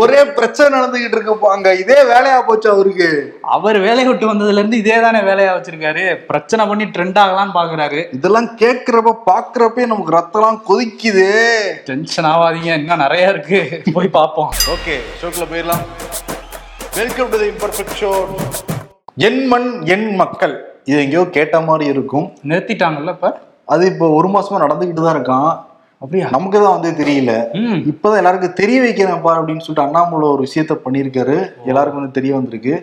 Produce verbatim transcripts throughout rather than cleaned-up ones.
ஒரே பிரச்சனை நடந்துகிட்டு இருப்பாங்க. இதே வேலையா போச்சு அவருக்கு. அவர் வேலையை விட்டு வந்ததுல இருந்து இதே தானே வேலையா வச்சிருக்காரு. பிரச்சனை பண்ணி ட்ரெண்ட் ஆகலான்னு பாக்குறாரு. இதெல்லாம் கேட்கிறப்ப பாக்குறப்ப நமக்கு ரத்தம் எல்லாம் கொதிக்குது. டென்ஷன் ஆகாதீங்க, இன்னும் நிறைய இருக்கு, போய் பார்ப்போம். ஓகே, ஷோக்குள்ள போயிடலாம். Welcome to the imperfect show. என் மண் என் மக்கள் இது எங்கேயோ கேட்ட மாதிரி இருக்கும். நிறுத்திட்டாங்கல்ல இப்ப? அது இப்போ ஒரு மாசமா நடந்துகிட்டு தான் இருக்கான். அப்படியா? நமக்கு தான் வந்து தெரியல. இப்பதான் எல்லாருக்கும் தெரிய வைக்கிறேன்ப்பா அப்படின்னு சொல்லிட்டு அண்ணாமலை ஒரு விஷயத்த பண்ணியிருக்காரு. எல்லாருக்கும் வந்து தெரிய வந்திருக்கு.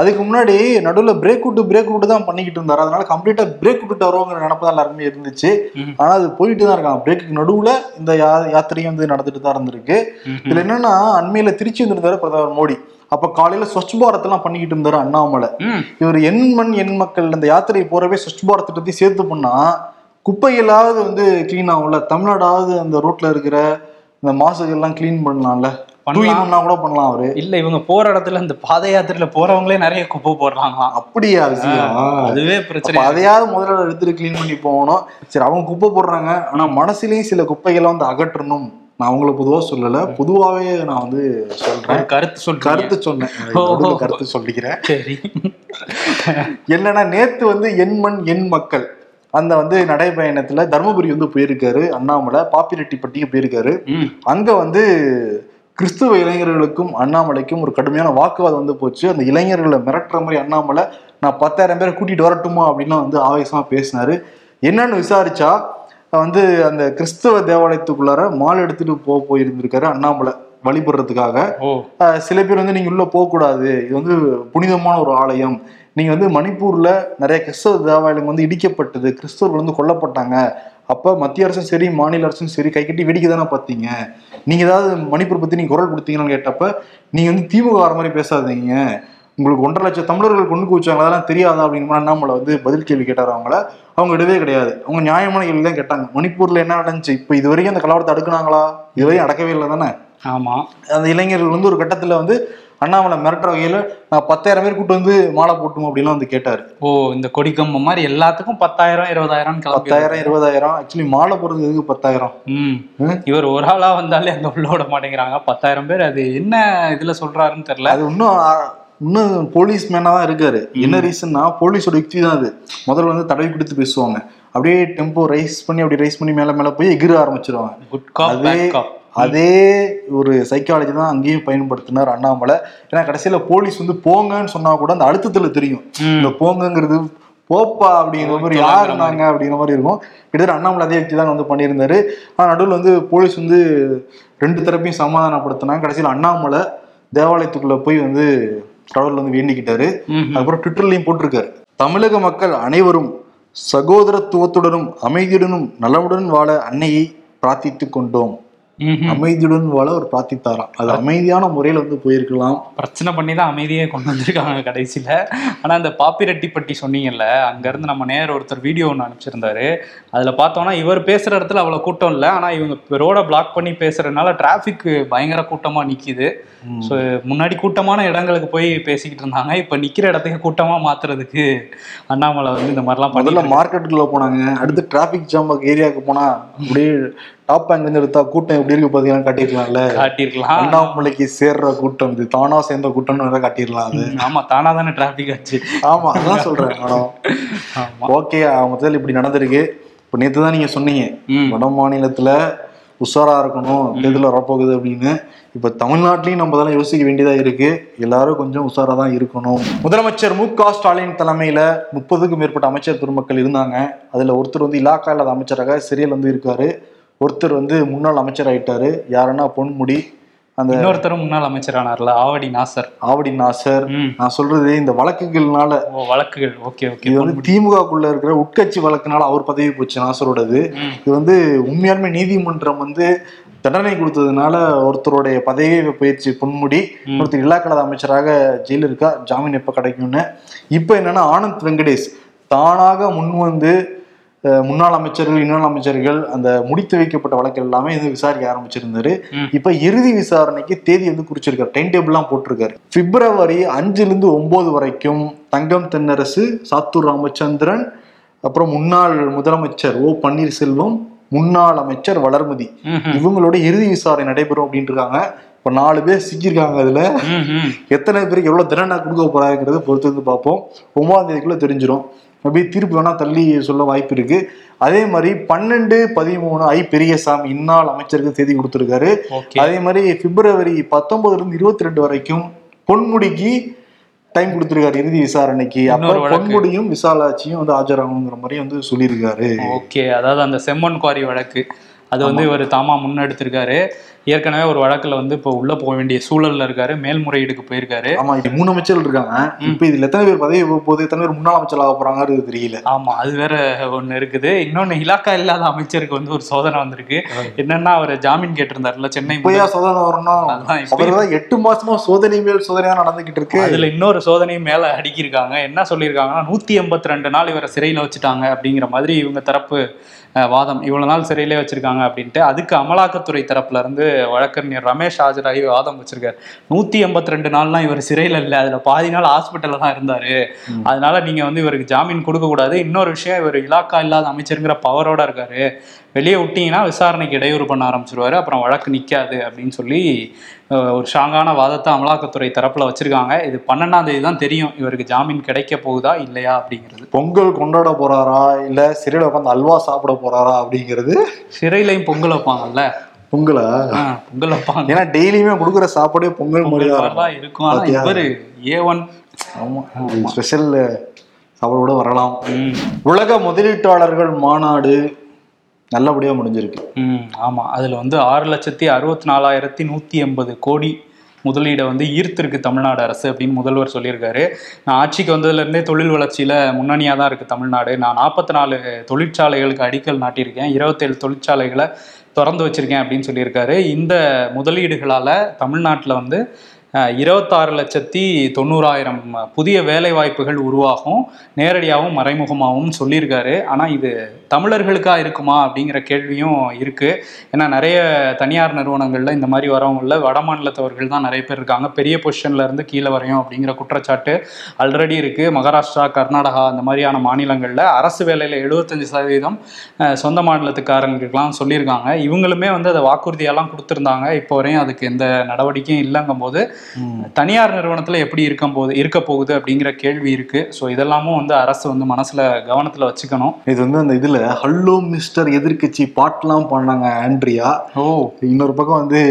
அதுக்கு முன்னாடி நடுவில் பிரேக் விட்டு பிரேக் விட்டு தான் பண்ணிக்கிட்டு இருந்தாரு. அதனால கம்ப்ளீட்டா பிரேக் விட்டு வருவோங்கிற நினப்பு தான் எல்லாருமே இருந்துச்சு. ஆனா அது போயிட்டு தான் இருக்காங்க. பிரேக்கு நடுவுல இந்த யா யாத்திரையும் வந்து நடந்துட்டு தான் இருந்திருக்கு. இதுல என்னன்னா, அண்மையில திருச்சி வந்திருந்தாரு பிரதமர் மோடி. அப்ப காலையில ஸ்வச் பாரத் எல்லாம் பண்ணிக்கிட்டு இருந்தாரு அண்ணாமலை. இவர் எண் மண் எண் மக்கள் இந்த யாத்திரை போறவே ஸ்வச் பாரத் திட்டத்தையும் சேர்த்து பண்ணா குப்பைகளாவது வந்து கிளீன் ஆகும்ல, தமிழ்நாடாவது அந்த ரோட்ல இருக்கிற இந்த மாசுகள்லாம் கிளீன் பண்ணலாம்ல, பண்ணலாம் கூட பண்ணலாம். அவரு இல்ல, இவங்க போற இடத்துல இந்த பாத யாத்திரையில போறவங்களே நிறைய குப்பை போடுறாங்களாம். அப்படியா? அதுவே பிரச்சனை. அதையாவது முதல்ல எடுத்துட்டு கிளீன் பண்ணி போகணும். சரி, அவங்க குப்பை போடுறாங்க, ஆனா மனசுலயும் சில குப்பைகளை வந்து அகற்றணும். நான் அவங்கள பொதுவாக சொல்லலை, பொதுவாகவே நான் வந்து சொல்கிறேன், கருத்து சொல் கருத்து சொன்னேன் கருத்து சொல்லிக்கிறேன். சரி, என்னன்னா, நேற்று வந்து என் மண் என் மக்கள் அந்த வந்து நடைபயணத்தில் தருமபுரி வந்து போயிருக்காரு அண்ணாமலை. பாப்பிரெட்டி பட்டிக்கு போயிருக்காரு. அங்கே வந்து கிறிஸ்துவ இளைஞர்களுக்கும் அண்ணாமலைக்கும் ஒரு கடுமையான வாக்குவாதம் வந்து போச்சு. அந்த இளைஞர்களை மிரட்டுற மாதிரி அண்ணாமலை நான் பத்தாயிரம் பேரை கூட்டிகிட்டு வரட்டுமா அப்படின்லாம் வந்து ஆவேசமாக பேசினார். என்னன்னு விசாரிச்சா வந்து அந்த கிறிஸ்தவ தேவாலயத்துக்குள்ளார மாலை எடுத்துட்டு போக போயிருந்திருக்காரு அண்ணாமலை வழிபடுறதுக்காக. சில பேர் வந்து நீங்க உள்ள போக கூடாது, இது வந்து புனிதமான ஒரு ஆலயம், நீங்க வந்து மணிப்பூர்ல நிறைய கிறிஸ்தவ தேவாலயம் வந்து இடிக்கப்பட்டது, கிறிஸ்தவர்கள் வந்து கொல்லப்பட்டாங்க, அப்ப மத்திய அரசும் சரி மாநில அரசும் சரி கை கட்டி வேடிக்கை தானே பார்த்தீங்க, நீங்க ஏதாவது மணிப்பூர் பத்தி நீங்க குரல் கொடுத்தீங்கன்னு கேட்டப்ப நீங்க வந்து திமுக வர மாதிரி பேசாதீங்க, உங்களுக்கு ஒன்றரை லட்சம் தமிழர்கள் கொண்டு குவிச்சாங்க அதெல்லாம் தெரியாதா அப்படின்னா அண்ணாமலை வந்து பதில் கேள்வி கேட்டார். அவங்கள அவங்க இடவே கிடையாது. அவங்க நியாயமான கேள்வி தான் கேட்டாங்க. மணிப்பூர்ல என்ன நடந்துச்சு, இப்போ இது வரைக்கும் அந்த கலவரத்தை அடுக்குனாங்களா? இது வரையும் அடக்கவே இல்லை தானே. ஆமா, அந்த இளைஞர்கள் வந்து ஒரு கட்டத்தில் வந்து அண்ணாமலை மிரட்டுற வகையில் நான் பத்தாயிரம் பேர் கூட்டு வந்து மாலை போட்டும் அப்படின்லாம் வந்து கேட்டார். ஓ, இந்த கொடிக்கம்பம் மாதிரி எல்லாத்துக்கும் பத்தாயிரம் இருபதாயிரம் பத்தாயிரம் இருபதாயிரம் ஆக்சுவலி மாலை போடுறதுக்கு பத்தாயிரம். ம், இவர் ஒரு ஆளாக வந்தாலே அந்த உள்ள விட மாட்டேங்கிறாங்க. பத்தாயிரம் பேர், அது என்ன இதில் சொல்றாருன்னு தெரியல. அது இன்னும் இன்னும் போலீஸ் மேனா தான் இருக்காரு. என்ன ரீசன்னா, போலீஸோட யுக்தி தான் அது. முதல்ல வந்து தடவி கொடுத்து பேசுவாங்க, அப்படியே டெம்போ ரைஸ் பண்ணி அப்படியே ரைஸ் பண்ணி மேல மேல போய் எகிர ஆரம்பிச்சிருவாங்க. அதே ஒரு சைக்காலஜி தான் அங்கேயும் பயன்படுத்தினார் அண்ணாமலை. ஏன்னா கடைசியில போலீஸ் வந்து போங்கன்னு சொன்னா கூட அந்த அழுத்தத்துல தெரியும் இந்த போங்கிறது போப்பா அப்படிங்கிற மாதிரி யார் இருந்தாங்க அப்படிங்கிற மாதிரி இருக்கும். கிட்டத்தட்ட அண்ணாமலை அதே யுக்தி தான் வந்து பண்ணியிருந்தாரு. ஆனால் நடுவில் வந்து போலீஸ் வந்து ரெண்டு தரப்பையும் சமாதானப்படுத்தினாங்க. கடைசியில் அண்ணாமலை தேவாலயத்துக்குள்ள போய் வந்து கடவுள் வந்து வேண்டிக்கிட்டாரு. அப்புறம் ட்விட்டர்லயும் போட்டிருக்காரு, தமிழக மக்கள் அனைவரும் சகோதரத்துவத்துடனும் அமைதியுடனும் நலவுடன் வாழ அன்னையை பிரார்த்தித்து கொண்டோம். அமைதியுடன் வாழ ஒரு பிரார்த்தித்தாராம். அது அமைதியான முறையில வந்து போயிருக்கலாம். பிரச்சனை பண்ணி தான் அமைதியே கொண்டு வந்திருக்காங்க கடைசியில. ஆனா அந்த பாப்பிரெட்டி பட்டி சொன்னீங்கல்ல, அங்க இருந்து நம்ம நேர ஒருத்தர் வீடியோ ஒன்று அனுப்பிச்சிருந்தாரு. அதுல பார்த்தோம்னா இவர் பேசுற இடத்துல அவ்வளவு கூட்டம் இல்லை, ஆனா இவங்க ரோட பிளாக் பண்ணி பேசுறதுனால டிராபிக் பயங்கர கூட்டமா நிக்குது. ஸோ முன்னாடி கூட்டமான இடங்களுக்கு போய் பேசிக்கிட்டு இருந்தாங்க, இப்ப நிக்கிற இடத்துக்கு கூட்டமா மாத்துறதுக்கு அண்ணாமலை வந்து இந்த மாதிரிலாம் பண்ணல. மார்க்கெட்டுக்குள்ள போனாங்க, அடுத்து டிராபிக் ஜாம் ஏரியாவுக்கு போனா அப்படியே டாப் பேங்க் நிறுத்தா கூட்டம் எப்படி இருக்கு பாத்தீங்கன்னா காட்டிருக்கலாம்ல. காட்டிருக்கலாம். அண்ணாமலைக்கு சேர்ற கூட்டம் இது, தானா சேர்ந்த கூட்டம்னு காட்டிடலாம். அது ஆமா, தானா தானே டிராபிக் ஆச்சு. ஆமா, அதான் சொல்றேன் மேடம். ஓகே, முதல்ல இப்படி நடந்திருக்கு. இப்ப நேற்று தான் நீங்க சொன்னீங்க வட மாநிலத்துல உஷாரா இருக்கணும், எதில் வரப்போகுது அப்படின்னு. இப்ப தமிழ்நாட்டிலையும் நம்ம தான் யோசிக்க வேண்டியதா இருக்கு. எல்லாரும் கொஞ்சம் உஷாரா தான் இருக்கணும். முதலமைச்சர் மு க ஸ்டாலின் தலைமையில முப்பதுக்கும் மேற்பட்ட அமைச்சர் பெருமக்கள் இருந்தாங்க. அதுல ஒருத்தர் வந்து இலாக்கா இல்லாத அமைச்சராக சிறையில் வந்து இருக்காரு. ஒருத்தர் வந்து முன்னாள் அமைச்சர் ஆயிட்டாரு, யாருன்னா பொன்முடி. அந்த இன்னொருத்தரும் முன்னாள் அமைச்சரானார்ல, ஆவடி நாசர். ஆவடி நாசர் நான் சொல்றது இந்த வழக்குகள்னால. வழக்குகள் ஓகே ஓகே. இது வந்து திமுகக்குள்ள இருக்கிற உட்கட்சி வழக்குனால அவர் பதவி போச்சு நாசரோடது. இது வந்து உண்மையாலுமே நீதிமன்றம் வந்து தண்டனை கொடுத்ததுனால ஒருத்தருடைய பதவி பயிற்சி பொன்முடி, ஒருத்தர் இலாக்கல அமைச்சராக ஜெயில் இருக்கா, ஜாமீன் எப்போ கிடைக்கும்னு. இப்போ என்னன்னா ஆனந்த் வெங்கடேஷ் தானாக முன் வந்து முன்னாள் அமைச்சர்கள் இன்னாள் அமைச்சர்கள் அந்த முடித்து வைக்கப்பட்ட வழக்கு எல்லாமே இது விசாரிக்க ஆரம்பிச்சிருந்தாரு. இப்ப இறுதி விசாரணைக்கு தேதி வந்து குறிச்சிருக்காரு, டைம் டேபிள் எல்லாம் போட்டிருக்காரு. பிப்ரவரி அஞ்சுல இருந்து ஒன்பது வரைக்கும் தங்கம் தென்னரசு, சாத்தூர் ராமச்சந்திரன், அப்புறம் முன்னாள் முதலமைச்சர் ஓ பன்னீர்செல்வம், முன்னாள் அமைச்சர் வளர்மதி, இவங்களோட இறுதி விசாரணை நடைபெறும் அப்படின்னு இருக்காங்க. இப்போ நாலு பேர் சிக்கியிருக்காங்க. அதுல எத்தனை பேருக்கு எவ்வளவு திறனா கொடுக்க போறாங்கிறத பொறுத்து வந்து பார்ப்போம். ஒன்பதாம் தேதிக்குள்ள தெரிஞ்சிடும். அப்படியே தீர்ப்பு வேணா தள்ளி சொல்ல வாய்ப்பு இருக்கு. அதே மாதிரி பன்னெண்டு பதிமூணு ஐ பெரியசாமி இந்நாள் அமைச்சருக்கு தேதி கொடுத்துருக்காரு. அதே மாதிரி பிப்ரவரி பத்தொன்பதுல இருந்து இருபத்தி ரெண்டு வரைக்கும் பொன்முடிக்கு டைம் கொடுத்துருக்காரு இறுதி விசாரணைக்கு. அப்புறம் பொன்முடியும் விசாலாட்சியும் வந்து ஆஜராகணுங்கிற மாதிரி வந்து சொல்லியிருக்காரு. ஓகே, அதாவது அந்த செம்மன் குவாரி வழக்கு அது வந்து இவர் தாமா முன்னெடுத்திருக்காரு. ஏற்கனவே ஒரு வழக்குல வந்து இப்போ உள்ள போக வேண்டிய சூழல்ல இருக்காரு, மேல்முறையீடுக்கு போயிருக்காரு. ஆமா, இது மூணு அமைச்சர்கள் இருக்காங்க. இப்போ இதுல எத்தனை பேர் பதவி போகுது, எத்தனை பேர் முன்னாள் அமைச்சர் ஆக போறாங்கன்னு தெரியல. ஆமா, அது வேற ஒண்ணு இருக்குது. இன்னொன்னு இலாக்கா இல்லாத அமைச்சருக்கு வந்து ஒரு சோதனை வந்திருக்கு. என்னன்னா அவர் ஜாமீன் கேட்டிருந்தாருல, சென்னை போய் சோதனை வரணும். எட்டு மாசமா சோதனை மேல் சோதனை தான் நடந்துகிட்டு இருக்கு. அதுல இன்னொரு சோதனை மேல அடிக்கிருக்காங்க. என்ன சொல்லியிருக்காங்கன்னா நூத்தி எண்பத்தி ரெண்டு நாள் இவரை சிறையில வச்சுட்டாங்க அப்படிங்கிற மாதிரி இவங்க தரப்பு வாதம். இவ்வளவு நாள் சிறையிலே வச்சிருக்காங்க அப்படின்ட்டு. அதுக்கு அமலாக்கத்துறை தரப்புல இருந்து வழக்கறிஞர் ரமேஷ் ஆஜராகி வாதம் வச்சிருக்காரு. நூத்தி எண்பத்தி ரெண்டு நாள்லாம் இவர் சிறையில இல்லை, அதுல பாதி நாள் ஹாஸ்பிட்டல்ல தான் இருந்தாரு. அதனால நீங்க வந்து இவருக்கு ஜாமீன் கொடுக்க கூடாது. இன்னொரு விஷயம், இவர் இலாக்கா இல்லாத அமைச்சருங்கிற பவரோட இருக்காரு. வெளியே விட்டீங்கன்னா விசாரணைக்கு இடையூறு பண்ண ஆரம்பிச்சிருவாரு, அப்புறம் வழக்கு நிற்காது அப்படின்னு சொல்லி ஒரு ஸ்ட்ராங்கான வாதத்தை அமலாக்கத்துறை தரப்புல வச்சிருக்காங்க. இது பன்னெண்டாம் தேதி தான் தெரியும் இவருக்கு ஜாமீன் கிடைக்க போகுதா இல்லையா அப்படிங்கிறது. பொங்கல் கொண்டாட போறாரா இல்ல சிறையில உட்காந்து அல்வா சாப்பிட போறாரா அப்படிங்கிறது. சிறையிலையும் பொங்கல் வைப்பாங்கல்ல, பொங்கலா பொங்கல் வைப்பாங்க. ஏன்னா டெய்லியுமே கொடுக்குற சாப்பாடே பொங்கல் மாதிரிதான் இருக்கும். ஆனா இவரு ஏ ஒன் ஸ்பெஷல் சாப்பாடோட வரலாம். உலக முதலீட்டாளர்கள் மாநாடு நல்லபடியாக முடிஞ்சிருக்கு. ம் ஆமாம், அதில் வந்து ஆறு லட்சத்தி அறுபத்தி நாலாயிரத்தி நூற்றி எண்பது கோடி முதலீடை வந்து ஈர்த்திருக்கு தமிழ்நாடு அரசு அப்படின்னு முதல்வர் சொல்லியிருக்காரு. நான் ஆட்சிக்கு வந்ததுலேருந்தே தொழில் வளர்ச்சியில் முன்னணியாக தான் இருக்குது தமிழ்நாடு. நான் நாற்பத்தி நாலு தொழிற்சாலைகளுக்கு அடிக்கல் நாட்டியிருக்கேன், இருபத்தேழு தொழிற்சாலைகளை திறந்து வச்சுருக்கேன் அப்படின்னு சொல்லியிருக்காரு. இந்த முதலீடுகளால் தமிழ்நாட்டில் வந்து இருபத்தாறு லட்சத்தி தொண்ணூறாயிரம் புதிய வேலை வாய்ப்புகள் உருவாகும், நேரடியாகவும் மறைமுகமாகவும் சொல்லியிருக்காரு. ஆனால் இது தமிழர்களுக்காக இருக்குமா அப்படிங்கிற கேள்வியும் இருக்குது. ஏன்னா நிறைய தனியார் நிறுவனங்களில் இந்த மாதிரி வரவங்கள வட மாநிலத்தவர்கள் தான் நிறைய பேர் இருக்காங்க. பெரிய பொசிஷனில் இருந்து கீழே வரையும் அப்படிங்கிற குற்றச்சாட்டு ஆல்ரெடி இருக்குது. மகாராஷ்டிரா, கர்நாடகா அந்த மாதிரியான மாநிலங்களில் அரசு வேலையில் எழுபத்தஞ்சு சதவீதம் சொந்த மாநிலத்துக்காரங்களுக்கெல்லாம் சொல்லியிருக்காங்க. இவங்களுமே வந்து அதை வாக்குறுதியெல்லாம் கொடுத்துருந்தாங்க. இப்போ வரையும் அதுக்கு எந்த நடவடிக்கையும் இல்லைங்கும் போது தனியார் நிறுவனத்துல எப்படி இருக்கும் போது இருக்க போகுது அப்படிங்கிற கேள்வி இருக்கு. சோ இதெல்லாமும் வந்து அரசு வந்து மனசுல கவனத்துல வச்சுக்கணும். இது வந்து அந்த இதுல ஹலோ மிஸ்டர் எதிர்கட்சி பாட்டெல்லாம் பண்ணாங்க ஆண்ட்ரியா. ஓ, இன்னொரு பக்கம் வந்து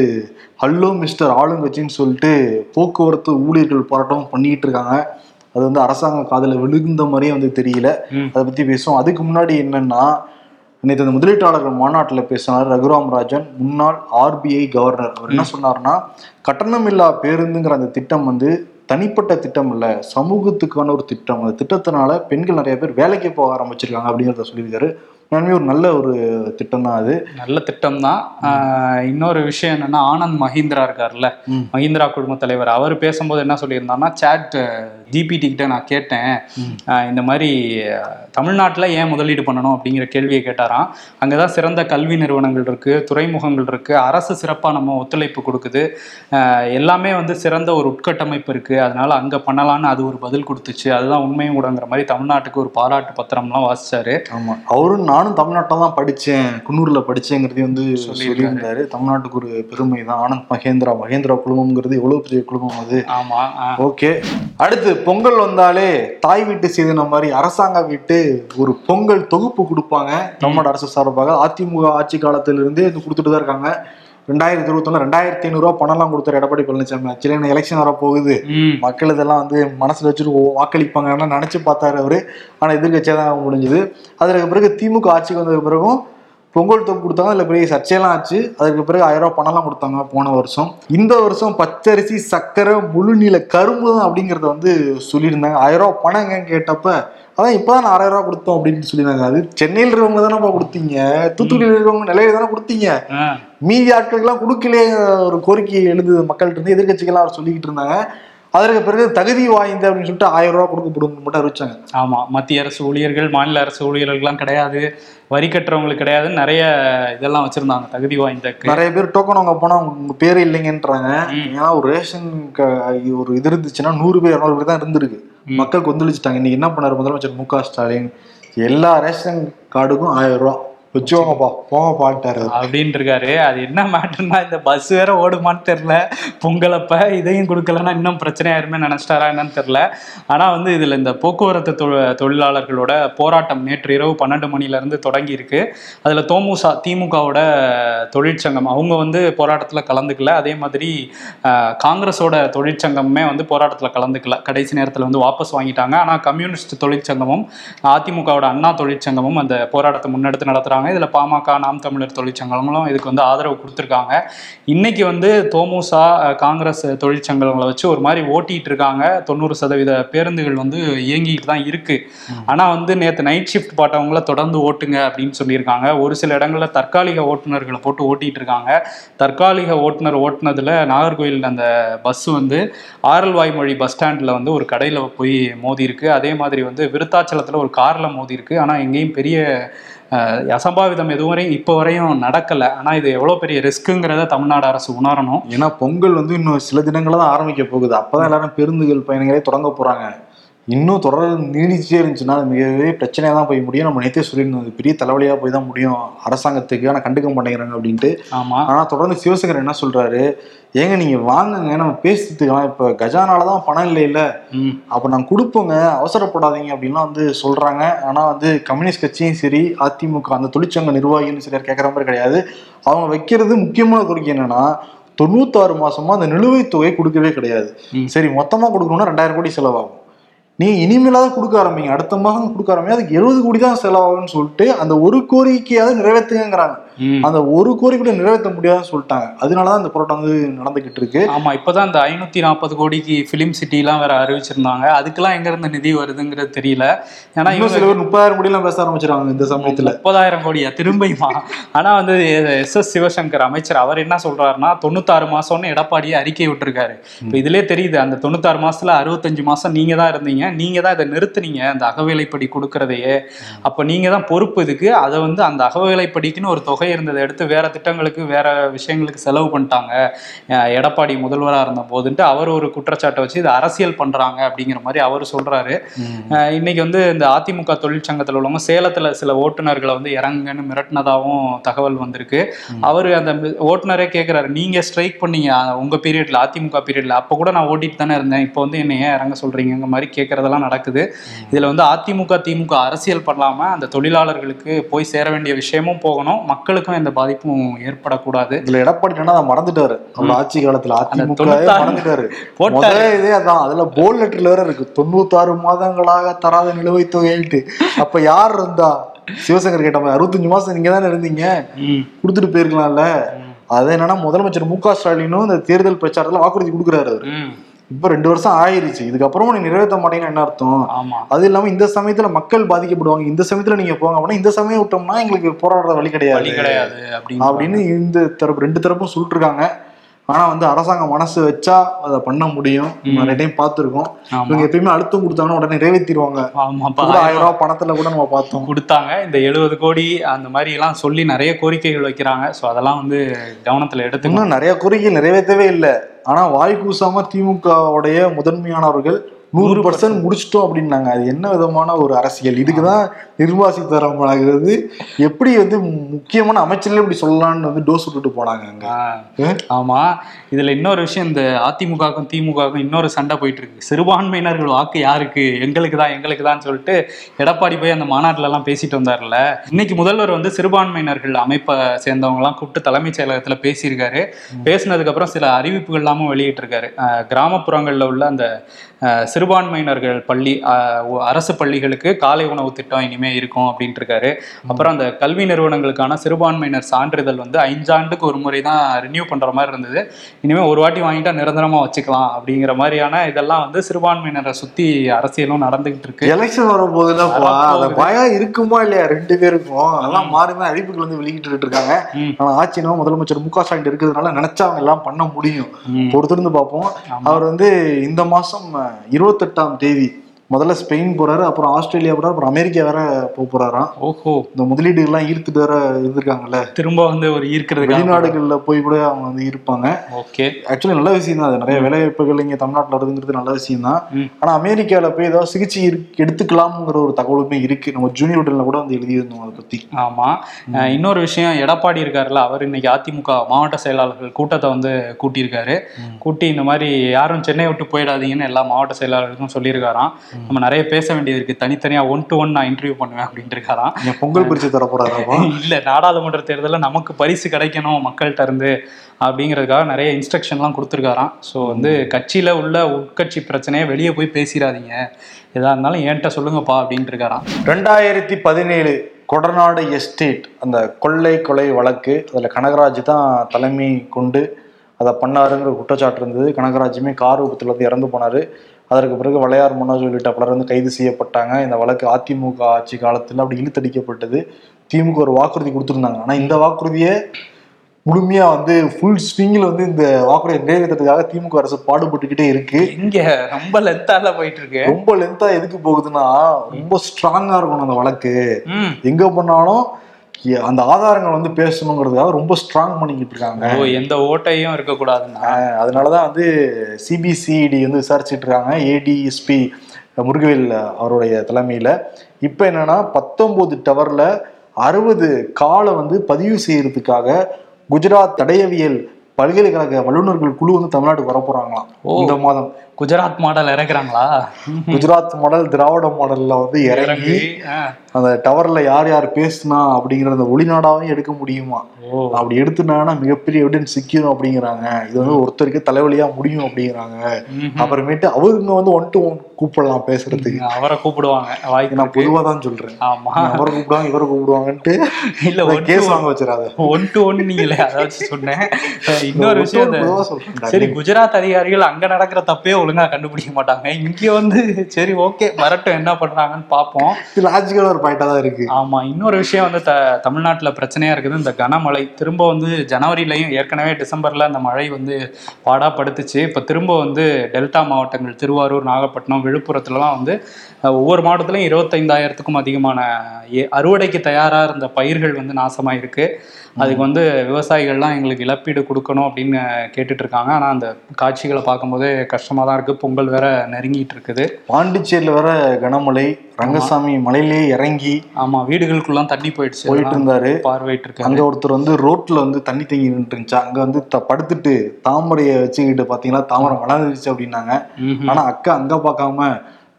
ஹலோ மிஸ்டர் ஆளுங்கட்சின்னு சொல்லிட்டு போக்குவரத்து ஊழியர்கள் போராட்டம் பண்ணிட்டு இருக்காங்க. அது வந்து அரசாங்க காதுல விழுந்த மாதிரியே வந்து தெரியல. அதை பத்தி பேசுவோம். அதுக்கு முன்னாடி என்னன்னா, நேற்று அந்த முதலீட்டாளர்கள் மாநாட்டில் பேசினார் ரகுராம் ராஜன், முன்னாள் ஆர்பிஐ கவர்னர். அவர் என்ன சொன்னார்னா, கட்டணமில்லா பேருந்துங்கிற அந்த திட்டம் வந்து தனிப்பட்ட திட்டம் இல்லை, சமூகத்துக்கான ஒரு திட்டம். அந்த திட்டத்தினால பெண்கள் நிறைய பேர் வேலைக்கு போக ஆரம்பிச்சிருக்காங்க அப்படிங்கிறத சொல்லியிருக்காரு. உண்மையுமே ஒரு நல்ல ஒரு திட்டம் தான். அது நல்ல திட்டம் தான். இன்னொரு விஷயம் என்னன்னா, ஆனந்த் மஹிந்திரா இருக்கார்ல, மஹிந்திரா குழும தலைவர், அவர் பேசும்போது என்ன சொல்லியிருந்தாருன்னா, சாட் ஜிபிடி கிட்ட நான் கேட்டேன் இந்த மாதிரி தமிழ்நாட்டில் ஏன் முதலீடு பண்ணணும் அப்படிங்கிற கேள்வியை கேட்டாராம். அங்கே தான் சிறந்த கல்வி நிறுவனங்கள் இருக்குது, துறைமுகங்கள் இருக்குது, அரசு சிறப்பாக நம்ம ஒத்துழைப்பு கொடுக்குது, எல்லாமே வந்து சிறந்த ஒரு உட்கட்டமைப்பு இருக்குது, அதனால் அங்கே பண்ணலான்னு அது ஒரு பதில் கொடுத்துச்சு. அதுதான் உண்மையும் கூடங்கிற மாதிரி தமிழ்நாட்டுக்கு ஒரு பாராட்டு பத்திரம்லாம் வாசித்தார். ஆமாம், அவரும் நானும் தமிழ்நாட்டில் தான் படித்தேன், குன்னூரில் படித்தேங்கிறதையும் வந்து சொல்லியிருந்தாரு. தமிழ்நாட்டுக்கு ஒரு பெருமை தான் ஆனந்த் மஹேந்திரா. மஹேந்திரா குழுமங்கிறது எவ்வளோ பெரிய குழுமம் அது. ஆமாம், ஓகே. அடுத்து பொங்கல் வந்தாலே தாய் வீட்டு சீதன மாதிரி அரசாங்க வீட்டு ஒரு பொங்கல் தொகுப்பு கொடுப்பாங்க தமிழ்நாடு அரசு சார்பாக. அதிமுக ஆட்சி காலத்திலிருந்து கொடுத்துட்டு தான் இருக்காங்க. ரெண்டாயிரத்தி இருபத்தி ஒண்ணு ரெண்டாயிரத்தி ஐநூறு ரூபா பணம் எல்லாம் கொடுத்தாரு எடப்பாடி பழனிசாமி. ஆக்சுவலி என்ன எலெக்ஷன் வர போகுது, மக்கள் இதெல்லாம் வந்து மனசுல வச்சுட்டு வாக்களிப்பாங்கன்னா நினைச்சு பார்த்தாரு அவரு. ஆனா எதிர்கட்சியா தான் முடிஞ்சது. அதற்கு பிறகு திமுக ஆட்சிக்கு வந்தது பிறகும் பொங்கல் தொகுப்பு கொடுத்தாங்க, அதில் பெரிய சர்ச்சையெல்லாம் ஆச்சு. அதுக்கு பிறகு ஆயிரம் ரூபா பணம்லாம் கொடுத்தாங்க போன வருஷம். இந்த வருஷம் பச்சரிசி, சர்க்கரை, முழுநீள கரும்பு தான் அப்படிங்கிறத வந்து சொல்லியிருந்தாங்க. ஆயிரம் ரூபா பணம் எங்கன்னு கேட்டப்ப அதான் இப்போ தான் நான் ஆறாயிரம் ரூபா கொடுத்தோம் அப்படின்னு சொல்லியிருந்தாங்க. அது சென்னையில் இருக்கிறவங்க தானேப்பா கொடுத்தீங்க, தூத்துக்குடியில் இருக்கிறவங்க நிலையில தானே கொடுத்தீங்க, மீதி ஆட்களுக்கெல்லாம் கொடுக்கலையே ஒரு கோரிக்கை எழுது மக்கள்கிட்ட இருந்து எதிர்கட்சிகள்லாம் அவர் சொல்லிக்கிட்டு இருந்தாங்க. அதற்கு பிறகு தகுதி வாய்ந்த அப்படின்னு சொல்லிட்டு ஆயிரம் ரூபா கொடுக்கப்படும் மட்டும் அறிவிச்சாங்க. ஆமாம், மத்திய அரசு ஊழியர்கள், மாநில அரசு ஊழியர்கள்லாம் கிடையாது, வரி கட்டுறவங்களுக்கு கிடையாது, நிறைய இதெல்லாம் வச்சிருந்தாங்க தகுதி வாய்ந்த. நிறைய பேர் டோக்கன் அவங்க போனால் அவங்க பேர் இல்லைங்கன்றாங்க. ஏன்னா ஒரு ரேஷன் ஒரு இது இருந்துச்சுன்னா நூறு பேர் இரநூறு பேர் தான் இருந்திருக்கு. மக்கள் கொந்தளிச்சுட்டாங்க. இன்னைக்கு என்ன பண்ணார் முதலமைச்சர் மு க ஸ்டாலின்? எல்லா ரேஷன் கார்டுக்கும் ஆயிரம் ரூபா வச்சுக்கோங்கப்பா போக பாட்டாரு அப்படின்ட்டு இருக்காரு. அது என்ன மேட்டர்னா, இந்த பஸ் வேற ஓடுமான்னு தெரில, பொங்கலப்ப இதையும் கொடுக்கலன்னா இன்னும் பிரச்சனையாருமே நினைச்சிட்டாரா என்னன்னு தெரில. ஆனால் வந்து இதில் இந்த போக்குவரத்து தொழிலாளர்களோட போராட்டம் நேற்று இரவு பன்னெண்டு மணிலேருந்து தொடங்கி இருக்கு. அதில் தோமுசா திமுகவோட தொழிற்சங்கம் அவங்க வந்து போராட்டத்தில் கலந்துக்கல. அதே மாதிரி காங்கிரஸோட தொழிற்சங்கமுமே வந்து போராட்டத்தில் கலந்துக்கல, கடைசி நேரத்தில் வந்து வாபஸ் வாங்கிட்டாங்க. ஆனால் கம்யூனிஸ்ட் தொழிற்சங்கமும் அதிமுகவோட அண்ணா தொழிற்சங்கமும் அந்த போராட்டத்தை முன்னெடுத்து நடத்துகிறாங்க. இதுல பாமக, நாம் தமிழர் தொழிற்சங்கங்களும் இதுக்கு வந்து ஆதரவு கொடுத்திருக்காங்க. இன்னைக்கு வந்து தோமுசா, காங்கிரஸ் தொழிற்சங்கங்களை வச்சு ஒரு மாதிரி ஓட்டிட்டு இருக்காங்க. தொண்ணூறு சதவீத பேருந்துகள் வந்து இயங்கிட்டு தான் இருக்கு. ஆனா வந்து நேற்று நைட் ஷிஃப்ட் போட்டவங்கள தொடர்ந்து ஓட்டுங்க அப்படின்னு சொல்லியிருக்காங்க. ஒரு சில இடங்கள்ல தற்காலிக ஓட்டுநர்களை போட்டு ஓட்டிட்டு இருக்காங்க. தற்காலிக ஓட்டுநர் ஓட்டுனதுல நாகர்கோவில் அந்த பஸ் வந்து ஆரல் வாய்மொழி பஸ் ஸ்டாண்ட்ல வந்து ஒரு கடையில போய் மோதி இருக்கு. அதே மாதிரி வந்து விருத்தாச்சலத்துல ஒரு கார்ல மோதி இருக்கு. ஆனா எங்கேயும் பெரிய அசம்பாவிதம் எதுவும் வரையும் இப்போ வரையும் நடக்கலை. ஆனால் இது எவ்வளோ பெரிய ரிஸ்க்குங்கிறத தமிழ்நாடு அரசு உணரணும். ஏன்னா பொங்கல் வந்து இன்னும் சில தினங்களில் தான் ஆரம்பிக்க போகுது. அப்போ தான் எல்லாரும் பேருந்துகள் பயணங்களே தொடங்க போகிறாங்க. இன்னும் தொடர்ந்து நீடிச்சே இருந்துச்சுன்னா அது மிகவே பிரச்சனையாக தான் போய் முடியும். நம்ம நேற்றே சொல்லியிருந்தோம், பெரிய தலைவலியாக போய் தான் முடியும் அரசாங்கத்துக்கு, ஆனால் கண்டுக்க மாட்டேங்கிறாங்க அப்படின்ட்டு. ஆமாம். ஆனால் தொடர்ந்து சிவசேகர் என்ன சொல்கிறாரு, ஏங்க நீங்கள் வாங்குங்க, நம்ம பேசுறதுக்கலாம், இப்போ கஜானால தான் பணம் இல்லை இல்லை அப்போ நாங்கள் கொடுப்போங்க, அவசரப்படாதீங்க அப்படின்லாம் வந்து சொல்கிறாங்க. ஆனால் வந்து கம்யூனிஸ்ட் கட்சியும் சரி, அதிமுக அந்த தொழிற்சங்க நிர்வாகியும் சரி கேட்குற மாதிரி கிடையாது. அவங்க வைக்கிறது முக்கியமான கோரிக்கை என்னன்னா, தொண்ணூத்தாறு மாசமாக அந்த நிலுவைத் தொகையை கொடுக்கவே கிடையாது. சரி, மொத்தமாக கொடுக்கணும்னா ரெண்டாயிரம் கோடி செலவாகும், நீ இனிமேலாக தான் கொடுக்க ஆரம்பிங்க, அடுத்த மாதம் கொடுக்க ஆரம்பிங்க, அதுக்கு எழுபது கோடி தான் செலவாகும்னு சொல்லிட்டு அந்த ஒரு கோரிக்கையாவது நிறைவேற்றுங்கிறாங்க. அந்த ஒரு கோரிக்கை நிறைவேற்ற முடியாதுன்னு சொல்லிட்டாங்க. அதனாலதான் இந்த போராட்டம் வந்து நடந்துகிட்டு இருக்கு. ஆமா, இப்பதான் இந்த ஐநூத்தி நாற்பது கோடிக்கு பிலிம் சிட்டி எல்லாம் வேற அறிவிச்சிருந்தாங்க. அதுக்கெல்லாம் எங்க இருந்து நிதி வருதுங்கிறது தெரியல. ஏன்னா இன்னும் சில பேர் முப்பதாயிரம் கோடி எல்லாம் பேச ஆரம்பிச்சிருக்காங்க இந்த சமயத்துல. முப்பதாயிரம் கோடியா திரும்பியுமா? ஆனா வந்து எஸ் எஸ் சிவசங்கர் அமைச்சர் அவர் என்ன சொல்றாருன்னா, தொண்ணூத்தாறு மாசம்னு எடப்பாடியை அறிக்கை விட்டுருக்காரு. இப்ப இதுலயே தெரியுது, அந்த தொண்ணூத்தாறு மாசத்துல அறுபத்தஞ்சு மாசம் நீங்க தான் இருந்தீங்க, நீங்க தான் இதை நிறுத்துனீங்க அந்த அகவிலைப்படி கொடுக்கறதையே. அப்ப நீங்க தான் பொறுப்பு இதுக்கு. அதை வந்து அந்த அகவிலைப்படிக்குன்னு ஒரு தொகை இருந்ததை எடுத்து வேற திட்டங்களுக்கு வேற விஷயங்களுக்கு செலவு பண்ணிட்டாங்க எடப்பாடி முதல்வராக இருந்த போதுன்ட்டு அவர் ஒரு குற்றச்சாட்டை வச்சு இது அரசியல் பண்றாங்க அப்படிங்கிற மாதிரி அவர் சொல்றாரு. இன்னைக்கு வந்து இந்த அதிமுக தொழிற்சங்கத்தில் உள்ளவங்க சேலத்துல சில ஓட்டுநர்களை வந்து இறங்குன்னு மிரட்டினதாகவும் தகவல் வந்திருக்கு. அவரு அந்த ஓட்டுநரே கேட்கிறாரு, நீங்க ஸ்ட்ரைக் பண்ணீங்க உங்க பீரியட்ல, அதிமுக பீரியட்ல, அப்போ கூட நான் ஓட்டிட்டு தானே இருந்தேன், இப்போ வந்து என்னை ஏன் இறங்க சொல்றீங்கிற மாதிரி கேட்கறதெல்லாம் நடக்குது. இதுல வந்து அதிமுக திமுக அரசியல் பண்ணாம அந்த தொழிலாளர்களுக்கு போய் சேர வேண்டிய விஷயமும் போகணும், மக்கள் எந்த பாதிப்பும் ஏற்படக்கூடாது. இதுல எடப்பாடி அதை மறந்துட்டாரு. நம்ம ஆட்சி காலத்துல அதிமுக தொண்ணூத்தாறு மாதங்களாக தராத நிலுவைத் தொகையிட்டு அப்ப யார் இருந்தா? சிவசங்கர் கேட்ட மாதிரி அறுபத்தஞ்சு மாசம் நீங்க தானே இருந்தீங்க, கொடுத்துட்டு போயிருக்கலாம்ல. அது என்னன்னா, முதலமைச்சர் மு க ஸ்டாலினும் இந்த தேர்தல் பிரச்சாரத்துல வாக்குறுதி கொடுக்குறாரு அவரு. இப்ப ரெண்டு வருஷம் ஆயிருச்சு, இதுக்கப்புறமும் நீ நிறைவேற்ற மாட்டேங்கன்னா என்ன அர்த்தம்? ஆமா, அது இல்லாம இந்த சமயத்துல மக்கள் பாதிக்கப்படுவாங்க, இந்த சமயத்துல நீங்க போங்க அப்படின்னா, இந்த சமயம் விட்டோம்னா எங்களுக்கு போராடுற வழி கிடையாது கிடையாது அப்படின்னு இந்த தரப்பு ரெண்டு தரப்பும் சொல்லிட்டு இருக்காங்க. ஆனா வந்து அரசாங்கம் மனசு வச்சா அதை பண்ண முடியும். நிறைய டைம் பார்த்துருக்கோம், இவங்க எப்பயுமே அழுத்தம் கொடுத்தாங்கன்னா உடனே நிறைவேற்றிடுவாங்க. ஆயிரம் ரூபா பணத்துல கூட நம்ம பார்த்தோம் கொடுத்தாங்க. இந்த எழுபது கோடி அந்த மாதிரி எல்லாம் சொல்லி நிறைய கோரிக்கைகள் வைக்கிறாங்க. ஸோ அதெல்லாம் வந்து கவனத்துல எடுத்துக்கணும். நிறைய கோரிக்கை நிறைவேற்றவே இல்லை. ஆனா வாய் கூசாம திமுகவுடைய முதன்மையானவர்கள் நூறு பர்சன்ட் முடிச்சிட்டோம் அப்படின்னாங்க. அது என்ன விதமான ஒரு அரசியல்? இதுக்குதான் நிர்மலா சீதாராமன் ஆகிறது. எப்படி வந்து முக்கியமான அமைச்சர்கள் இப்படி சொல்லலான்னு வந்து டோஸ் விட்டுட்டு போனாங்க அங்க. ஆமா, இதுல இன்னொரு விஷயம், இந்த அதிமுகவுக்கும் திமுகவுக்கும் இன்னொரு சண்டை போயிட்டு இருக்கு. சிறுபான்மையினர்கள் வாக்கு யாருக்கு? எங்களுக்கு தான், எங்களுக்கு தான் சொல்லிட்டு எடப்பாடி போய் அந்த மாநாட்டில எல்லாம் பேசிட்டு வந்தார்ல. இன்னைக்கு முதல்வர் வந்து சிறுபான்மையினர்கள் அமைப்பை சேர்ந்தவங்க எல்லாம் கூப்பிட்டு தலைமைச் செயலகத்துல பேசியிருக்காரு. பேசினதுக்கு அப்புறம் சில அறிவிப்புகள் எல்லாமும் வெளியிட்டிருக்காரு. கிராமப்புறங்கள்ல உள்ள அந்த சிறுபான்மையினர்கள் பள்ளி அரசு பள்ளிகளுக்கு காலை உணவு திட்டம் இனிமே இருக்கும் அப்படின்ட்டு இருக்காரு. அப்புறம் அந்த கல்வி நிறுவனங்களுக்கான சிறுபான்மையினர் சான்றிதழ் வந்து ஐந்தாண்டுக்கு ஒரு முறை தான் ரினியூ பண்ற மாதிரி இருந்தது. இனிமே ஒரு வாட்டி வாங்கிட்டா நிரந்தரமா வச்சுக்கலாம் அப்படிங்கிற மாதிரியான இதெல்லாம் வந்து சிறுபான்மையினரை சுத்தி அரசியலும் நடந்துகிட்டு இருக்கு. எலெக்ஷன் வரும்போது பயம் இருக்குமா இல்லையா ரெண்டு பேருக்கும், அதெல்லாம் மாறுதான் அழிப்புகள் வந்து வெளியிட்டு இருக்காங்க. ஆனா ஆட்சினா முதலமைச்சர் மு க ஸ்டாலின் இருக்கிறதுனால நினைச்சவங்க எல்லாம் பண்ண முடியும். பொறுத்திருந்து பார்ப்போம். அவர் வந்து இந்த மாசம் இருபத்தி எட்டாம் தேதி முதல்ல ஸ்பெயின் போறாரு, அப்புறம் ஆஸ்திரேலியா போறாரு, அப்புறம் அமெரிக்கா வேற போறாராம். ஓஹோ, இந்த முதலீடு எல்லாம் ஈர்த்துட்டு வேற இருந்திருக்காங்கல்ல, திரும்ப வந்து ஒரு ஈர்க்கிறது வெளிநாடுகள்ல போய் கூட அவங்க வந்து இருப்பாங்க. ஓகே, ஆக்சுவலி நல்ல விஷயம் தான், அது நிறைய வேலைவாய்ப்புகள் இங்க தமிழ்நாட்டில் வருதுங்கிறது நல்ல விஷயம் தான். ஆனா அமெரிக்கால போய் ஏதாவது சிகிச்சை எடுத்துக்கலாம்ங்கிற ஒரு தகவலுமே இருக்கு. நம்ம ஜூனியர் ஹோட்டல்ல கூட வந்து எழுதியிருந்தோம் அதை பத்தி. ஆமா, இன்னொரு விஷயம், எடப்பாடி இருக்காருல்ல, அவர் இன்னைக்கு அதிமுக மாவட்ட செயலாளர்கள் கூட்டத்தை வந்து கூட்டியிருக்காரு. கூட்டி இந்த மாதிரி யாரும் சென்னை விட்டு போயிடாதீங்கன்னு எல்லா மாவட்ட செயலாளர்களுக்கும் சொல்லியிருக்காராம். நம்ம நிறைய பேச வேண்டியது இருக்கு, தனித்தனியா ஒன் டு ஒன் நான் இன்டர்வியூ பண்ணுவேன் அப்படின்னு இருக்காராம். பொங்கல் பரிசு தர போறாங்க இல்ல, நாடாளுமன்ற தேர்தலில் நமக்கு பரிசு கிடைக்கணும் மக்கள்கிட்ட இருந்து அப்படிங்கிறதுக்காக நிறைய இன்ஸ்ட்ரக்ஷன்லாம் கொடுத்துருக்காராம். ஸோ வந்து கட்சியில உள்ள உட்கட்சி பிரச்சனையை வெளியே போய் பேசிடாதீங்க, எதா இருந்தாலும் என்கிட்ட சொல்லுங்கப்பா அப்படின்ட்டு இருக்காராம். ரெண்டாயிரத்தி பதினேழு கொடநாடு எஸ்டேட் அந்த கொள்ளை கொலை வழக்கு, அதுல கனகராஜ் தான் தலைமை கொண்டு அதை பண்ணாருங்கிற குற்றச்சாட்டு இருந்தது. கனகராஜுமே கார் விபத்துல வந்து இறந்து போனாரு. அதற்கு பிறகு வளையார் மனோஜ் உள்ளிட்ட பலர் வந்து கைது செய்யப்பட்டாங்க. இந்த வழக்கு அதிமுக ஆட்சி காலத்தில் அப்படி இழுத்தடிக்கப்பட்டது. திமுக ஒரு வாக்குறுதி கொடுத்துருந்தாங்க, ஆனால் இந்த வாக்குறுதியை முழுமையாக வந்து ஃபுல் ஸ்விங்கில் வந்து இந்த வாக்குறுதியை நிறைவேற்றுறதுக்காக திமுக அரசு பாடுபட்டுக்கிட்டே இருக்கு. இங்கே ரொம்ப லென்த்தால போயிட்டு இருக்கு. ரொம்ப லென்த்தா எதுக்கு போகுதுன்னா, ரொம்ப ஸ்ட்ராங்காக இருக்கணும் அந்த வழக்கு, எங்கே பண்ணாலும் அந்த ஆதாரங்கள் வந்து பேசணுங்கிறதுக்காக ரொம்ப ஸ்ட்ராங் பண்ணிக்கிட்டு இருக்காங்க. எந்த ஓட்டையும் இருக்கக்கூடாதுன்னா அதனாலதான் வந்து சிபிசிஐடி வந்து விசாரிச்சுட்டு இருக்காங்க, ஏடிஎஸ்பி முருகவேல் அவருடைய தலைமையில. இப்ப என்னன்னா பத்தொன்பது டவர்ல அறுபது காலை வந்து பதிவு செய்யறதுக்காக குஜராத் தடயவியல் பல்கலைக்கழக வல்லுநர்கள் குழு வந்து தமிழ்நாட்டுக்கு வர போறாங்களாம் இந்த மாதம். குஜராத் மாடல் இறக்குறாங்களா? குஜராத் மாடல், திராவிட மாடல்ல வந்து இறங்கி அந்த டவர்ல யார் யார் பேசுனா அப்படிங்கிற அந்த ஒளிநாடாவையும் எடுக்க முடியுமா, அப்படி எடுத்துனா மிகப்பெரிய எவிடன்ஸ் சிக்கிடும் அப்படிங்கிறாங்க. இது வந்து ஒருத்தருக்கு தலைவலியா முடியும் அப்படிங்கிறாங்க. அப்புறமேட்டு அவருங்க வந்து ஒன் டு ஒன் கூப்பிடலாம் பேசுறதுக்கு, அவரை கூப்பிடுவாங்க. நான் பொதுவா தான் சொல்றேன். ஆமா, அவரை கூப்பிடுவாங்க, இவரை கூப்பிடுவாங்கன்ட்டு இல்ல, கேஸ் வாங்க வச்சிடாத. ஒன் டு ஒன் நீங்களே அதாவது சொன்னேன். இன்னொரு விஷயம் சொல்றேன், சரி குஜராத் அதிகாரிகள் அங்க நடக்கிற தப்பே ஒழுங்கா கண்டுபிடிக்க மாட்டாங்க, இங்க வந்து சரி ஓகே வரட்டும் என்ன பண்றாங்கன்னு பார்ப்போம். லாஜிக்கல் ஒரு பாயிண்டா தான் இருக்கு. ஆமா, இன்னொரு விஷயம் வந்து தமிழ்நாட்டுல பிரச்சனையா இருக்குது இந்த கனமழை. திரும்ப வந்து ஜனவரிலையும், ஏற்கனவே டிசம்பர்ல அந்த மழை வந்து பாடா படுத்துச்சு. இப்ப திரும்ப வந்து டெல்டா மாவட்டங்கள் திருவாரூர், நாகப்பட்டினம், விழுப்புரத்துலலாம் வந்து ஒவ்வொரு மாவட்டத்திலையும் இருபத்தைந்தாயிரத்துக்கும் அதிகமான அறுவடைக்கு தயாரா இருந்த பயிர்கள் வந்து நாசமாயிருக்கு. அதுக்கு வந்து விவசாயிகள்லாம் எங்களுக்கு இழப்பீடு கொடுக்கணும் அப்படின்னு கேட்டுட்டு இருக்காங்க. ஆனா அந்த காட்சிகளை பார்க்கும்போது கஷ்டமா தான் இருக்கு. பொங்கல் வேற நெருங்கிட்டு இருக்குது. பாண்டிச்சேரியில வேற கனமழை, ரங்கசாமி மலையிலேயே இறங்கி ஆமா வீடுகளுக்குள்ள தண்ணி போயிடுச்சு போயிட்டு இருந்தாரு, பார்வையிட்டு இருக்காரு. அங்க ஒருத்தர் வந்து ரோட்ல வந்து தண்ணி தேங்கி நின்றுச்சா, அங்க வந்து படுத்துட்டு தாமரையை வச்சுக்கிட்டு பாத்தீங்கன்னா தாமரை வளர்ந்துருச்சு அப்படின்னாங்க. ஆனா அக்கா அங்க பார்க்காம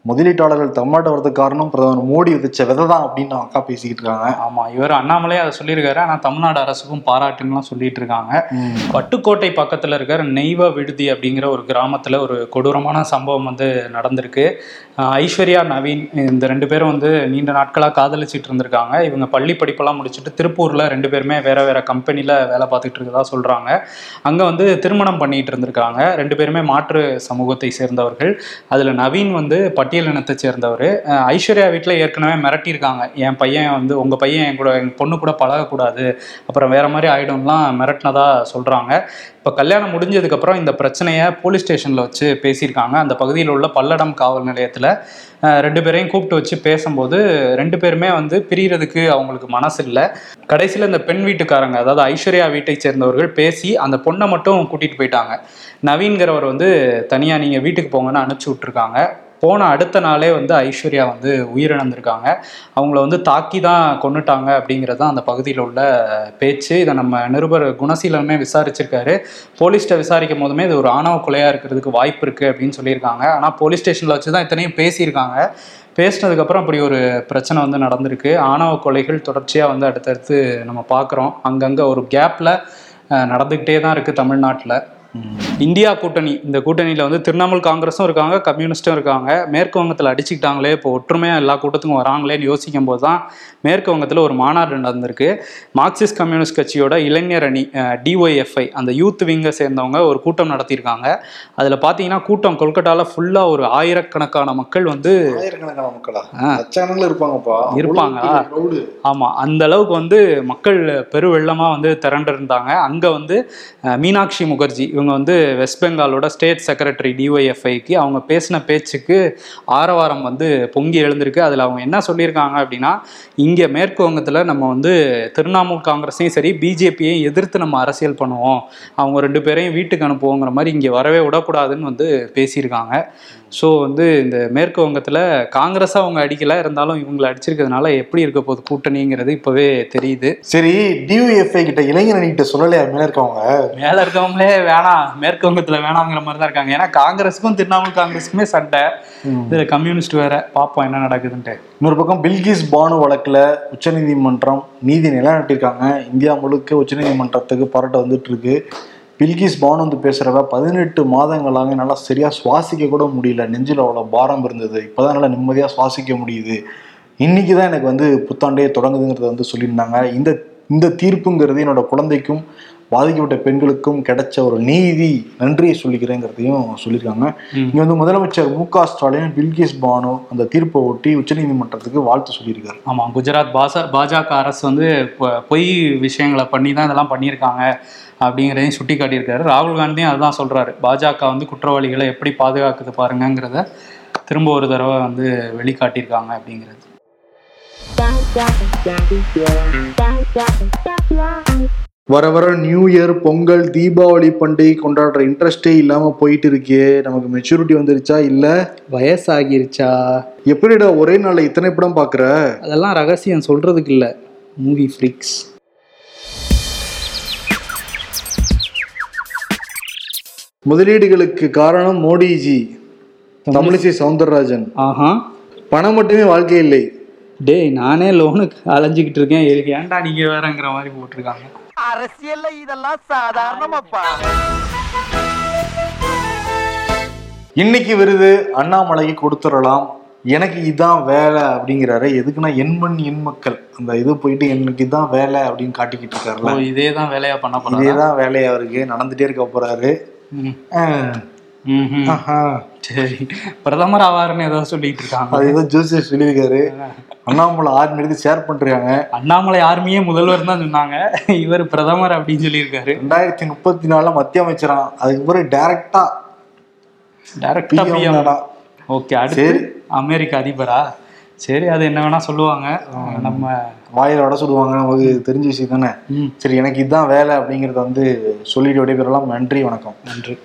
முதலீட்டாளர்கள் தமிழ்நாட்டை வரதுக்கு காரணம் பிரதமர் மோடி விதிச்ச விதை தான் அப்படின்னு அக்கா பேசிக்கிட்டு இருக்காங்க. ஆமா, இவர் அண்ணாமலையே அதை சொல்லியிருக்காரு. ஆனா தமிழ்நாடு அரசுக்கும் பாராட்டுலாம் சொல்லிட்டு இருக்காங்க. பட்டுக்கோட்டை பக்கத்துல இருக்கிற நெய்வ விடுதி அப்படிங்கிற ஒரு கிராமத்துல ஒரு கொடூரமான சம்பவம் வந்து நடந்திருக்கு. ஐஸ்வர்யா, நவீன் இந்த ரெண்டு பேரும் வந்து நீண்ட நாட்களாக காதலிச்சுட்டு இருந்திருக்காங்க. இவங்க பள்ளி படிப்பெல்லாம் முடிச்சுட்டு திருப்பூர்ல ரெண்டு பேருமே வேற வேற கம்பெனில வேலை பார்த்துட்டு இருக்கதா சொல்றாங்க. அங்க வந்து திருமணம் பண்ணிட்டு இருந்திருக்காங்க. ரெண்டு பேருமே மாற்று சமூகத்தை சேர்ந்தவர்கள். அதுல நவீன் வந்து பட்டியல் இனத்தை சேர்ந்தவர். ஐஸ்வர்யா வீட்டில் ஏற்கனவே மிரட்டியிருக்காங்க, என் பையன் வந்து உங்கள் பையன் என் கூட என் பொண்ணு கூட பழகக்கூடாது, அப்புறம் வேறு மாதிரி ஆகிடும்லாம் மிரட்டினதா சொல்கிறாங்க. இப்போ கல்யாணம் முடிஞ்சதுக்கப்புறம் இந்த பிரச்சனையை போலீஸ் ஸ்டேஷனில் வச்சு பேசியிருக்காங்க. அந்த பகுதியில் உள்ள பல்லடம் காவல் நிலையத்தில் ரெண்டு பேரையும் கூப்பிட்டு வச்சு பேசும்போது ரெண்டு பேருமே வந்து பிரியறதுக்கு அவங்களுக்கு மனசு இல்லை. கடைசியில் இந்த பெண் வீட்டுக்காரங்க, அதாவது ஐஸ்வர்யா வீட்டை சேர்ந்தவர்கள் பேசி அந்த பொண்ணை மட்டும் கூட்டிகிட்டு போயிட்டாங்க. நவீன்கிறவர் வந்து தனியாக நீங்கள் வீட்டுக்கு போங்கன்னு அனுப்பிச்சி விட்ருக்காங்க. போன அடுத்த நாளே வந்து ஐஸ்வர்யா வந்து உயிரிழந்திருக்காங்க. அவங்கள வந்து தாக்கி தான் கொண்டுட்டாங்க அப்படிங்கிறது தான் அந்த பகுதியில் உள்ள பேச்சு. இதை நம்ம நிருபர் குணசீலனுமே விசாரிச்சிருக்காரு. போலீஸ்கிட்ட விசாரிக்கும் போதுமே இது ஒரு ஆணவ கொலையாக இருக்கிறதுக்கு வாய்ப்பு இருக்குது அப்படின்னு சொல்லியிருக்காங்க. ஆனால் போலீஸ் ஸ்டேஷனில் வச்சு தான் இத்தனையும் பேசியிருக்காங்க. பேசினதுக்கப்புறம் அப்படி ஒரு பிரச்சனை வந்து நடந்திருக்கு. ஆணவ கொலைகள் தொடர்ச்சியாக வந்து அடுத்தடுத்து நம்ம பார்க்குறோம். அங்கங்கே ஒரு கேப்பில் நடந்துக்கிட்டே தான் இருக்குது தமிழ்நாட்டில். இந்தியா கூட்டணி, இந்த கூட்டணியில் வந்து திரிணாமுல் காங்கிரஸும் இருக்காங்க, கம்யூனிஸ்டும் இருக்காங்க. மேற்கு வங்கத்தில் அடிச்சுக்கிட்டாங்களே, இப்போ ஒற்றுமையாக எல்லா கூட்டத்துக்கும் வராங்களேன்னு யோசிக்கும் போது தான் மேற்கு வங்கத்தில் ஒரு மாநாடு நடந்திருக்கு. மார்க்சிஸ்ட் கம்யூனிஸ்ட் கட்சியோட இளைஞர் அணி டிஒய்எஃப்ஐ, அந்த யூத் விங்கை சேர்ந்தவங்க ஒரு கூட்டம் நடத்தியிருக்காங்க. அதில் பார்த்தீங்கன்னா கூட்டம் கொல்கட்டாவில் ஃபுல்லாக ஒரு ஆயிரக்கணக்கான மக்கள் வந்து ஆயிரக்கணக்கான மக்கள் இருப்பாங்கப்பா இருப்பாங்க ஆமாம், அந்த அளவுக்கு வந்து மக்கள் பெருவெள்ளமாக வந்து திரண்டு இருந்தாங்க. அங்கே வந்து மீனாட்சி முகர்ஜி, இவங்க வந்து வெஸ்ட் பெங்காலோட ஸ்டேட் செக்ரட்டரி டிஒய்எஃப்ஐக்கு, அவங்க பேசின பேச்சுக்கு ஆரவாரம் வந்து பொங்கி எழுந்திருக்கு. அதில் அவங்க என்ன சொல்லியிருக்காங்க அப்படின்னா, இங்கே மேற்கு வங்கத்தில் நம்ம வந்து திரிணாமுல் காங்கிரஸையும் சரி பிஜேபியையும் எதிர்த்து நம்ம அரசியல் பண்ணுவோம், அவங்க ரெண்டு பேரையும் வீட்டுக்கு அனுப்புவோங்கிற மாதிரி இங்கே வரவே விடக்கூடாதுன்னு வந்து பேசியிருக்காங்க. ஸோ வந்து இந்த மேற்கு வங்கத்தில் காங்கிரஸாக அவங்க அடிக்கலை, இருந்தாலும் இவங்களை அடிச்சிருக்கிறதுனால எப்படி இருக்க போகுது கூட்டணிங்கிறது இப்போவே தெரியுது. சரி, டிஒய்எஃப்ஐ கிட்ட இளைஞரணி கிட்ட சொல்லலையா மேலே இருக்கவங்க? மேலே இருக்கவங்களே வேணாம், மேற்கு வங்கத்தில் வேணாங்கிற மாதிரி தான் இருக்காங்க. ஏன்னா காங்கிரஸுக்கும் திரிணாமுல் காங்கிரஸுக்குமே சண்டை, இதில் கம்யூனிஸ்ட் வேற. பார்ப்போம் என்ன நடக்குதுன்ட்டு. இன்னொரு பக்கம் பில்கிஸ் பானு வழக்கில் உச்சநீதிமன்றம் நீதி நிலைநாட்டியிருக்காங்க. இந்தியா முழுக்க உச்சநீதிமன்றத்துக்கு பாராட்ட வந்துட்டு இருக்கு. பில்கிஸ் பானு வந்து பேசுகிறப்ப பதினெட்டு மாதங்களாக நல்லா சரியாக சுவாசிக்க கூட முடியல, நெஞ்சில் அவ்வளோ பாரம் இருந்தது, இப்போ தான் நல்லா நிம்மதியாக சுவாசிக்க முடியுது, இன்றைக்கி தான் எனக்கு வந்து புத்தாண்டே தொடங்குதுங்கிறத வந்து சொல்லியிருந்தாங்க. இந்த இந்த தீர்ப்புங்கிறது என்னோட குழந்தைக்கும் பாதிக்கப்பட்ட பெண்களுக்கும் கிடைச்ச ஒரு நீதி, நன்றியை சொல்லிக்கிறேங்கிறதையும் சொல்லியிருக்காங்க. இங்கே வந்து முதலமைச்சர் மு க ஸ்டாலின் பில்கிஸ் பானு அந்த தீர்ப்பை ஒட்டி உச்சநீதிமன்றத்துக்கு வாழ்த்து சொல்லியிருக்காரு. ஆமாம், குஜராத் பாசா பாஜக அரசு வந்து பொய் விஷயங்களை பண்ணி தான் இதெல்லாம் பண்ணியிருக்காங்க அப்படிங்கிறதையும் சுட்டி காட்டியிருக்காரு. ராகுல் காந்தியும் அதுதான் சொல்கிறாரு, பாஜக வந்து குற்றவாளிகளை எப்படி பாதுகாக்குது பாருங்கிறத திரும்ப ஒரு தடவை வந்து வெளிக்காட்டியிருக்காங்க அப்படிங்கிறது. வர வர நியூ இயர், பொங்கல், தீபாவளி பண்டிகை கொண்டாடுற இன்ட்ரெஸ்டே இல்லாமல் போயிட்டு இருக்கே. நமக்கு மெச்சூரிட்டி வந்துருச்சா இல்லை வயசாகிருச்சா? எப்படிடா ஒரே நாளில் இத்தனை படம் பார்க்குற? அதெல்லாம் ரகசியம் சொல்கிறதுக்கு இல்லை, மூவி ஃப்ரீக்ஸ். முதலீடுகளுக்கு காரணம் மோடிஜி, தமிழிசை சவுந்தரராஜன். ஆஹா, பணம் மட்டுமே வாழ்க்கை இல்லை. டேய், நானே லோனுக்கு அலைஞ்சிக்கிட்டு இருக்கேன், ஏன்டா நீங்கள் வேறங்கிற மாதிரி போட்டிருக்காங்க. அரசியல் இதெல்லாம் சாதாரணமாப்பா. இன்னைக்கு விருது அண்ணாமலைக்கு கொடுத்துடலாம், எனக்கு இதான் வேலை அப்படிங்கிறாரு. எதுக்குன்னா எண்மண் எண் மக்கள் அந்த இது போயிட்டு எனக்கு இதான் வேலை அப்படின்னு காட்டிக்கிட்டு இருக்காருல, இதே தான் வேலையா பண்ண போறாரு, இதே தான் வேலையா அவருக்கு நடந்துட்டே இருக்க போறாரு. சரி, பிரதமர் ஆவார்னு ஏதாவது சொல்லிட்டு இருக்காங்க, அது ஏதோ ஜோசியர் சொல்லியிருக்காரு. அண்ணாமலை ஆர்மி எடுத்து ஷேர் பண்றாங்க. அண்ணாமலை ஆர்மியே முதல்வர் தான் சொன்னாங்க, இவர் பிரதமர் அப்படின்னு சொல்லியிருக்காரு. ரெண்டாயிரத்தி முப்பத்தி நாலுல மத்திய அமைச்சரா, அதுக்கப்புறம் டைரக்டா டைரக்டா பிஎம்டா. ஓகே, அடுத்து அமெரிக்க அதிபரா? சரி, அது என்ன வேணா சொல்லுவாங்க, நம்ம வாயில வட சொல்லுவாங்க, நமக்கு தெரிஞ்ச விஷயம் தானே. சரி, எனக்கு இதுதான் வேலை அப்படிங்கறத வந்து சொல்லிட்டு விடைபெறலாம். நன்றி, வணக்கம். நன்றி.